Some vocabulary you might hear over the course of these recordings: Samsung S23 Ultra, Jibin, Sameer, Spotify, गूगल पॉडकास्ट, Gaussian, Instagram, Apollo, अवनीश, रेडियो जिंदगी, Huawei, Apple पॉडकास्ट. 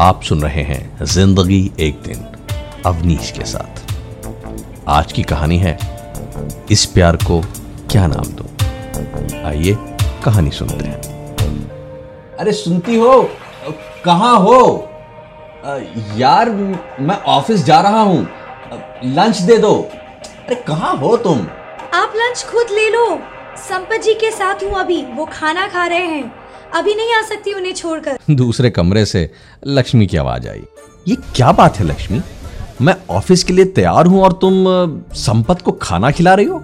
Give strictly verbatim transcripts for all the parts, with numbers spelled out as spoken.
आप सुन रहे हैं जिंदगी एक दिन अवनीश के साथ। आज की कहानी है इस प्यार को क्या नाम दूं। आइए कहानी सुनते हैं। अरे सुनती हो, कहाँ हो यार? मैं ऑफिस जा रहा हूँ, लंच दे दो। अरे कहाँ हो तुम? आप लंच खुद ले लो। संपत जी के साथ हूँ अभी, वो खाना खा रहे हैं, अभी नहीं आ सकती उन्हें छोड़कर। दूसरे कमरे से लक्ष्मी की आवाज आई। ये क्या बात है लक्ष्मी, मैं ऑफिस के लिए तैयार हूँ और तुम संपत को खाना खिला रही हो?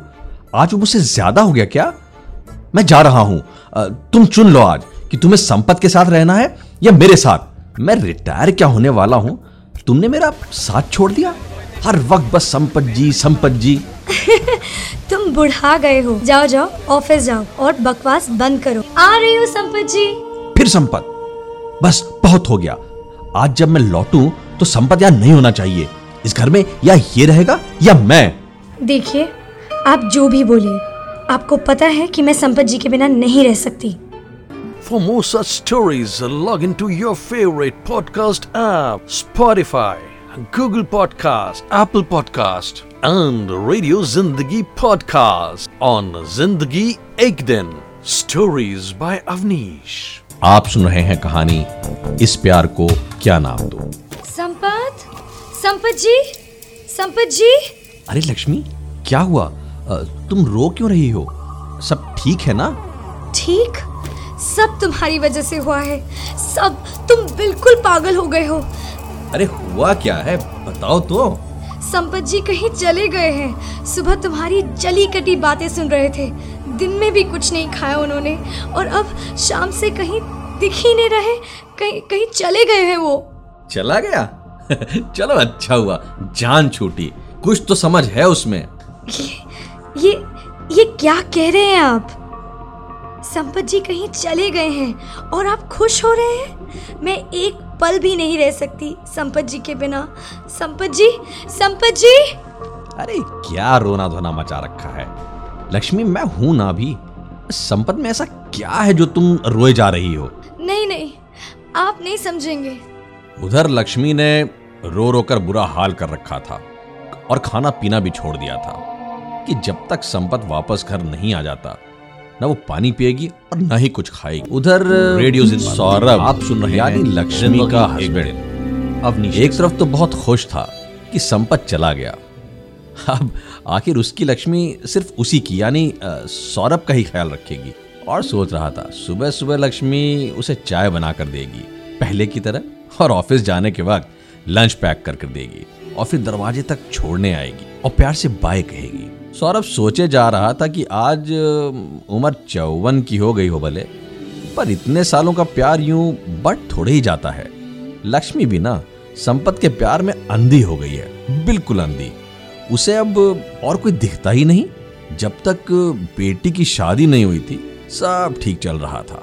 आज वो मुझसे ज्यादा हो गया क्या? मैं जा रहा हूँ, तुम चुन लो आज कि तुम्हें संपत के साथ रहना है या मेरे साथ। मैं रिटायर क्या होने वाला हूँ, तुमने मेरा साथ छोड़ दिया। हर वक्त बस संपत जी संपत जी। तुम बुढ़ा गए हो, जाओ जाओ ऑफिस जाओ और बकवास बंद करो। आ रही हूँ संपत जी। फिर संपत, बस बहुत हो गया। आज जब मैं लौटूं तो संपत यहाँ नहीं होना चाहिए। इस घर में या ये रहेगा या मैं। देखिए आप जो भी बोलिए, आपको पता है कि मैं संपत जी के बिना नहीं रह सकती। For more such stories, log into your favorite podcast app, Spotify, Google पॉडकास्ट, Apple पॉडकास्ट and रेडियो जिंदगी पॉडकास्ट on Zindagi Ek दिन stories by अवनीश। आप सुन रहे हैं कहानी इस प्यार को क्या नाम दूं। संपत, संपत जी, संपत जी। अरे लक्ष्मी क्या हुआ, तुम रो क्यों रही हो? सब ठीक है ना? ठीक, सब तुम्हारी वजह से हुआ है। सब, तुम बिल्कुल पागल हो गए हो। अरे हुआ क्या है बताओ तो। संपत जी कहीं चले गए हैं। सुबह तुम्हारी जली कटी बातें सुन रहे थे। दिन में भी कुछ नहीं खाया उन्होंने और अब शाम से कहीं दिख ही नहीं रहे। कहीं कहीं चले गए हैं वो। चला गया? चलो अच्छा हुआ, जान छूटी। कुछ तो समझ है उसमें। ये ये ये क्या कह रहे हैं आप? संपत जी कहीं चले गए हैं और आप खुश हो रहे हैं? मैं एक पल भी नहीं रह सकती संपत जी के बिना। संपत जी, संपत जी। अरे क्या रोना धोना मचा रखा है लक्ष्मी, मैं हूं ना अभी। संपत में ऐसा क्या है जो तुम रोए जा रही हो? नहीं नहीं, आप नहीं समझेंगे। उधर लक्ष्मी ने रो रो कर बुरा हाल कर रखा था और खाना पीना भी छोड़ दिया था कि जब तक संपत वापस घर नहीं आ जाता ना वो पानी पिएगी और ना ही कुछ खाएगी। उधर रेडियो जिंदगी सौरभ आप सुन रहे यानी लक्ष्मी का हस्बैंड अवनीश एक तरफ तो बहुत खुश था कि संपत चला गया। अब आखिर उसकी लक्ष्मी सिर्फ उसी की यानी सौरभ का ही ख्याल रखेगी और सोच रहा था सुबह सुबह लक्ष्मी उसे चाय बना कर देगी पहले की तरह और ऑफिस जाने के वक्त लंच पैक कर कर देगी और फिर दरवाजे तक छोड़ने आएगी और प्यार से बाय कहेगी। सौरभ सोचे जा रहा था कि आज उम्र चौवन की हो गई हो भले, पर इतने सालों का प्यार यूं बट थोड़े ही जाता है। लक्ष्मी भी ना संपत के प्यार में अंधी हो गई है, बिल्कुल अंधी। उसे अब और कोई दिखता ही नहीं। जब तक बेटी की शादी नहीं हुई थी सब ठीक चल रहा था।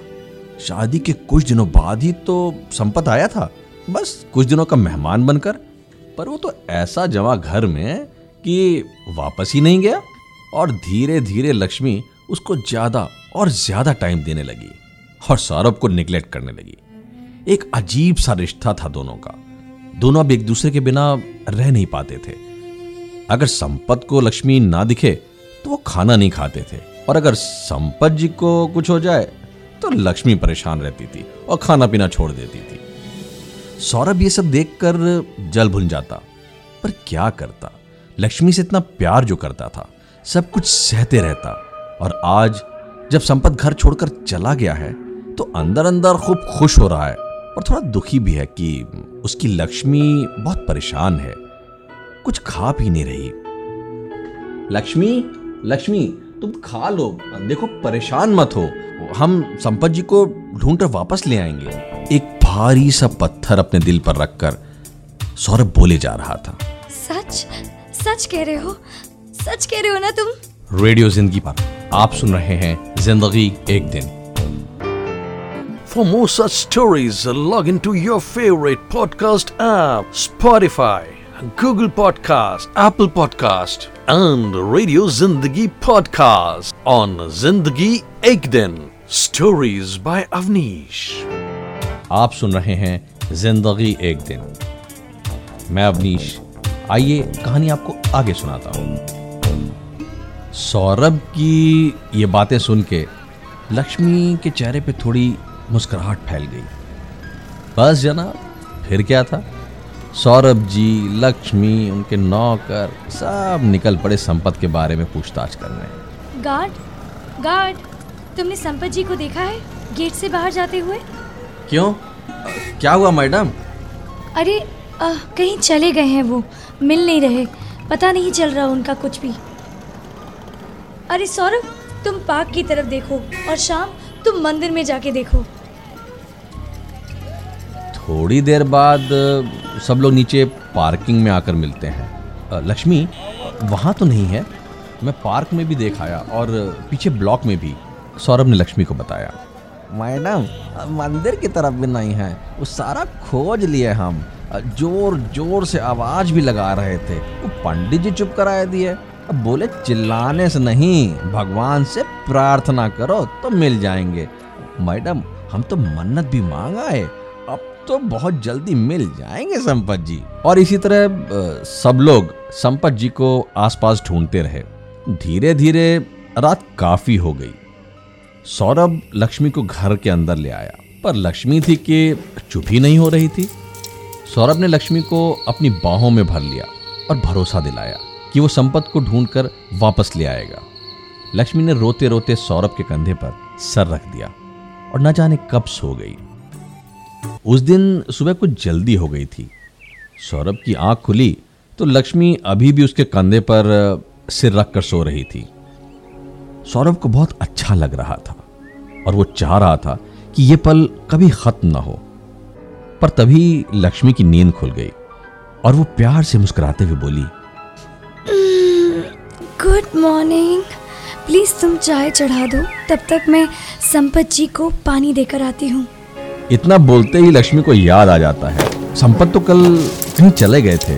शादी के कुछ दिनों बाद ही तो संपत आया था, बस कुछ दिनों का मेहमान बनकर, पर वो तो ऐसा जमा घर में कि वापस ही नहीं गया। और धीरे धीरे लक्ष्मी उसको ज़्यादा और ज़्यादा टाइम देने लगी और सौरभ को निगलेक्ट करने लगी। एक अजीब सा रिश्ता था दोनों का। दोनों अब एक दूसरे के बिना रह नहीं पाते थे। अगर संपत को लक्ष्मी ना दिखे तो वो खाना नहीं खाते थे और अगर संपत जी को कुछ हो जाए तो लक्ष्मी परेशान रहती थी और खाना पीना छोड़ देती थी। सौरभ ये सब देख कर जल भुन जाता, पर क्या करता, लक्ष्मी से इतना प्यार जो करता था सब कुछ सहते रहता। और आज जब संपत घर छोड़कर चला गया है तो अंदर अंदर खूब खुश हो रहा है और थोड़ा दुखी भी है कि उसकी लक्ष्मी बहुत परेशान है, कुछ खा भी नहीं रही। लक्ष्मी, लक्ष्मी तुम खा लो, देखो परेशान मत हो, हम संपत जी को ढूंढकर वापस ले आएंगे। एक भारी सा पत्थर अपने दिल पर रखकर सौरभ बोले जा रहा था। सच सच कह रहे हो, सच कह रहे हो ना तुम? रेडियो जिंदगी पर आप सुन रहे हैं Zindagi Ek Din. For more such stories log in to your favourite पॉडकास्ट app, Spotify, गूगल पॉडकास्ट, Apple पॉडकास्ट and रेडियो जिंदगी पॉडकास्ट on Zindagi Ek दिन स्टोरीज बाय अवनीश। आप सुन रहे हैं जिंदगी एक दिन। मैं अवनीश, आइए कहानी आपको आगे सुनाता हूँ। सौरभ की ये बातें सुन के लक्ष्मी के चेहरे पे थोड़ी मुस्कुराहट फैल गई। बस जनाब, फिर क्या था, सौरभ जी, लक्ष्मी, उनके नौकर सब निकल पड़े संपत के बारे में पूछताछ करने। गार्ड गार्ड तुमने संपत जी को देखा है गेट से बाहर जाते हुए? क्यों, क्या हुआ मैडम? अरे आ, कहीं चले गए हैं, वो मिल नहीं रहे, पता नहीं चल रहा उनका कुछ भी। अरे सौरभ, तुम पार्क की तरफ देखो और शाम तुम मंदिर में जाके देखो। थोड़ी देर बाद सब लोग नीचे पार्किंग में आकर मिलते हैं। लक्ष्मी वहाँ तो नहीं है, मैं पार्क में भी देख आया और पीछे ब्लॉक में भी, सौरभ ने लक्ष्मी को बताया। मैडम, मंदिर की तरफ भी नहीं है, वो सारा खोज लिए हम, जोर जोर से आवाज़ भी लगा रहे थे, वो पंडित जी चुप कराए दिए। अब बोले चिल्लाने से नहीं, भगवान से प्रार्थना करो तो मिल जाएंगे। मैडम, हम तो मन्नत भी मांग आए, अब तो बहुत जल्दी मिल जाएंगे संपत जी। और इसी तरह सब लोग संपत जी को आसपास ढूंढते रहे। धीरे धीरे रात काफ़ी हो गई। सौरभ लक्ष्मी को घर के अंदर ले आया, पर लक्ष्मी थी कि चुप ही नहीं हो रही थी। सौरभ ने लक्ष्मी को अपनी बाहों में भर लिया और भरोसा दिलाया कि वो संपत को ढूंढकर वापस ले आएगा। लक्ष्मी ने रोते रोते सौरभ के कंधे पर सर रख दिया और न जाने कब सो गई। उस दिन सुबह कुछ जल्दी हो गई थी। सौरभ की आंख खुली तो लक्ष्मी अभी भी उसके कंधे पर सिर रख कर सो रही थी। सौरभ को बहुत अच्छा लग रहा था और वो चाह रहा था कि ये पल कभी खत्म ना हो। पर तभी लक्ष्मी की नींद खुल गई और वो प्यार से मुस्कुराते हुए बोली, गुड मॉर्निंग, प्लीज तुम चाय चढ़ा दो, तब तक मैं संपत जी को पानी देकर आती हूँ। इतना बोलते ही लक्ष्मी को याद आ जाता है, संपत तो कल कहीं चले गए थे।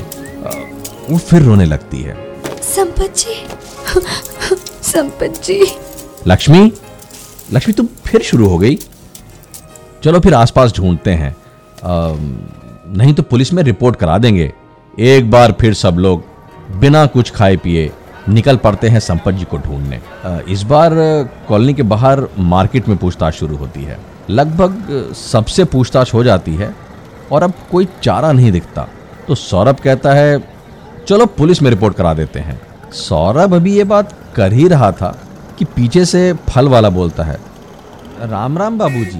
वो फिर रोने लगती है, संपत जी, संपत जी। लक्ष्मी लक्ष्मी तुम फिर शुरू हो गई, चलो फिर आसपास ढूंढते हैं, नहीं तो पुलिस में रिपोर्ट करा देंगे। एक बार फिर सब लोग बिना कुछ खाए पिए निकल पड़ते हैं संपत जी को ढूंढने। इस बार कॉलोनी के बाहर मार्केट में पूछताछ शुरू होती है। लगभग सबसे पूछताछ हो जाती है और अब कोई चारा नहीं दिखता, तो सौरभ कहता है चलो पुलिस में रिपोर्ट करा देते हैं। सौरभ अभी ये बात कर ही रहा था कि पीछे से फल वाला बोलता है, राम राम बाबूजी,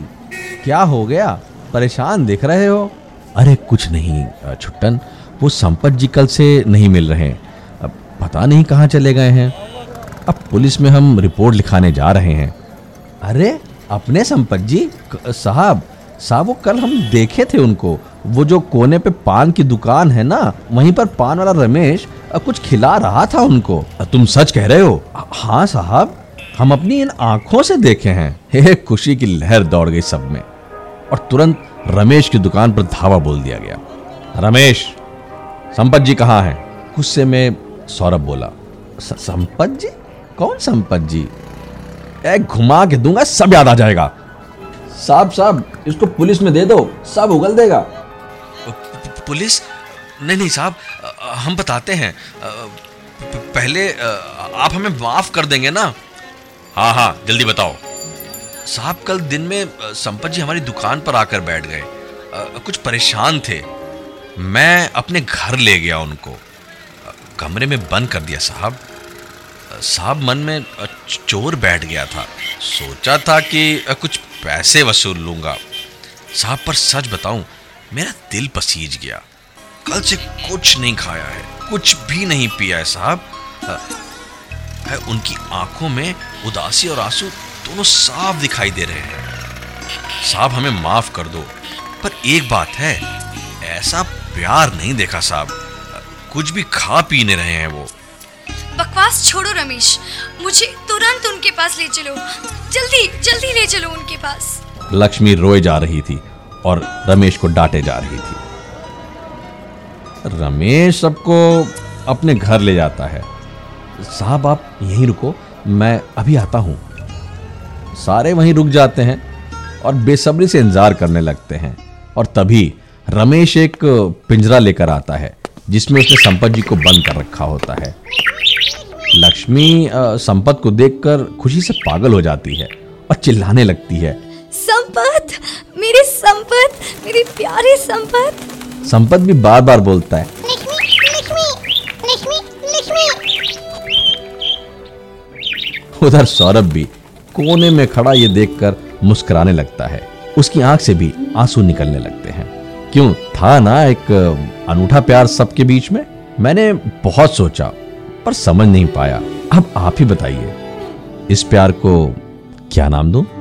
क्या हो गया, परेशान दिख रहे हो? अरे कुछ नहीं छुट्टन, वो संपत जी कल से नहीं मिल रहे हैं, अब पता नहीं कहाँ चले गए हैं, अब पुलिस में हम रिपोर्ट लिखाने जा रहे हैं। अरे अपने संपत जी साहब साहब वो कल हम देखे थे उनको, वो जो कोने पे पान की दुकान है ना, वहीं पर पान वाला रमेश कुछ खिला रहा था उनको। तुम सच कह रहे हो? हाँ साहब, हम अपनी इन आंखों से देखे हैं। हे, खुशी की लहर दौड़ गई सब में और तुरंत रमेश की दुकान पर धावा बोल दिया गया। रमेश, संपत जी कहाँ हैं? गुस्से में सौरभ बोला। संपत जी? कौन संपत जी? एक घुमा के दूंगा, सब याद आ जाएगा। साहब साहब इसको पुलिस में दे दो, सब उगल देगा। पुलिस? नहीं नहीं साहब, हम बताते हैं, पहले आप हमें माफ कर देंगे ना? हाँ हाँ जल्दी बताओ। साहब कल दिन में संपत जी हमारी दुकान पर आकर बैठ गए, कुछ परेशान थे, मैं अपने घर ले गया उनको, कमरे में बंद कर दिया साहब। साहब मन में चोर बैठ गया था, सोचा था कि कुछ पैसे वसूल लूँगा साहब, पर सच बताऊं मेरा दिल पसीज गया। कल से कुछ नहीं खाया है, कुछ भी नहीं पिया है साहब। उनकी आंखों में उदासी और आंसू दोनों साफ दिखाई दे रहे हैं। साहब हमें माफ कर दो, पर एक बात है, ऐसा प्यार नहीं देखा साहब, कुछ भी खा पी नहीं रहे हैं वो। बकवास छोड़ो रमेश, मुझे तुरंत उनके पास ले चलो, जल्दी जल्दी ले चलो उनके पास। लक्ष्मी रोए जा रही थी और रमेश को डांटे जा रही थी। रमेश सबको अपने घर ले जाता है। साहब आप यहीं रुको, मैं अभी आता हूँ। सारे वहीं रुक जाते हैं और बेसब्री से इंतजार करने लगते हैं और तभी रमेश एक पिंजरा लेकर आता है जिसमें उसने संपत जी को बंद कर रखा होता है। लक्ष्मी संपत को देखकर खुशी से पागल हो जाती है और चिल्लाने लगती है, संपत, मेरे संपत, मेरे प्यारे संपत। संपत भी बार बार बोलता है, लक्ष्मी, लक्ष्मी, लक्ष्मी, लक्ष्मी। उधर सौरभ भी कोने में खड़ा ये देखकर मुस्कुराने लगता है। उसकी आंख से भी आंसू निकलने लगते हैं। क्यों था ना एक अनूठा प्यार सबके बीच में। मैंने बहुत सोचा पर समझ नहीं पाया। अब आप ही बताइए इस प्यार को क्या नाम दूं?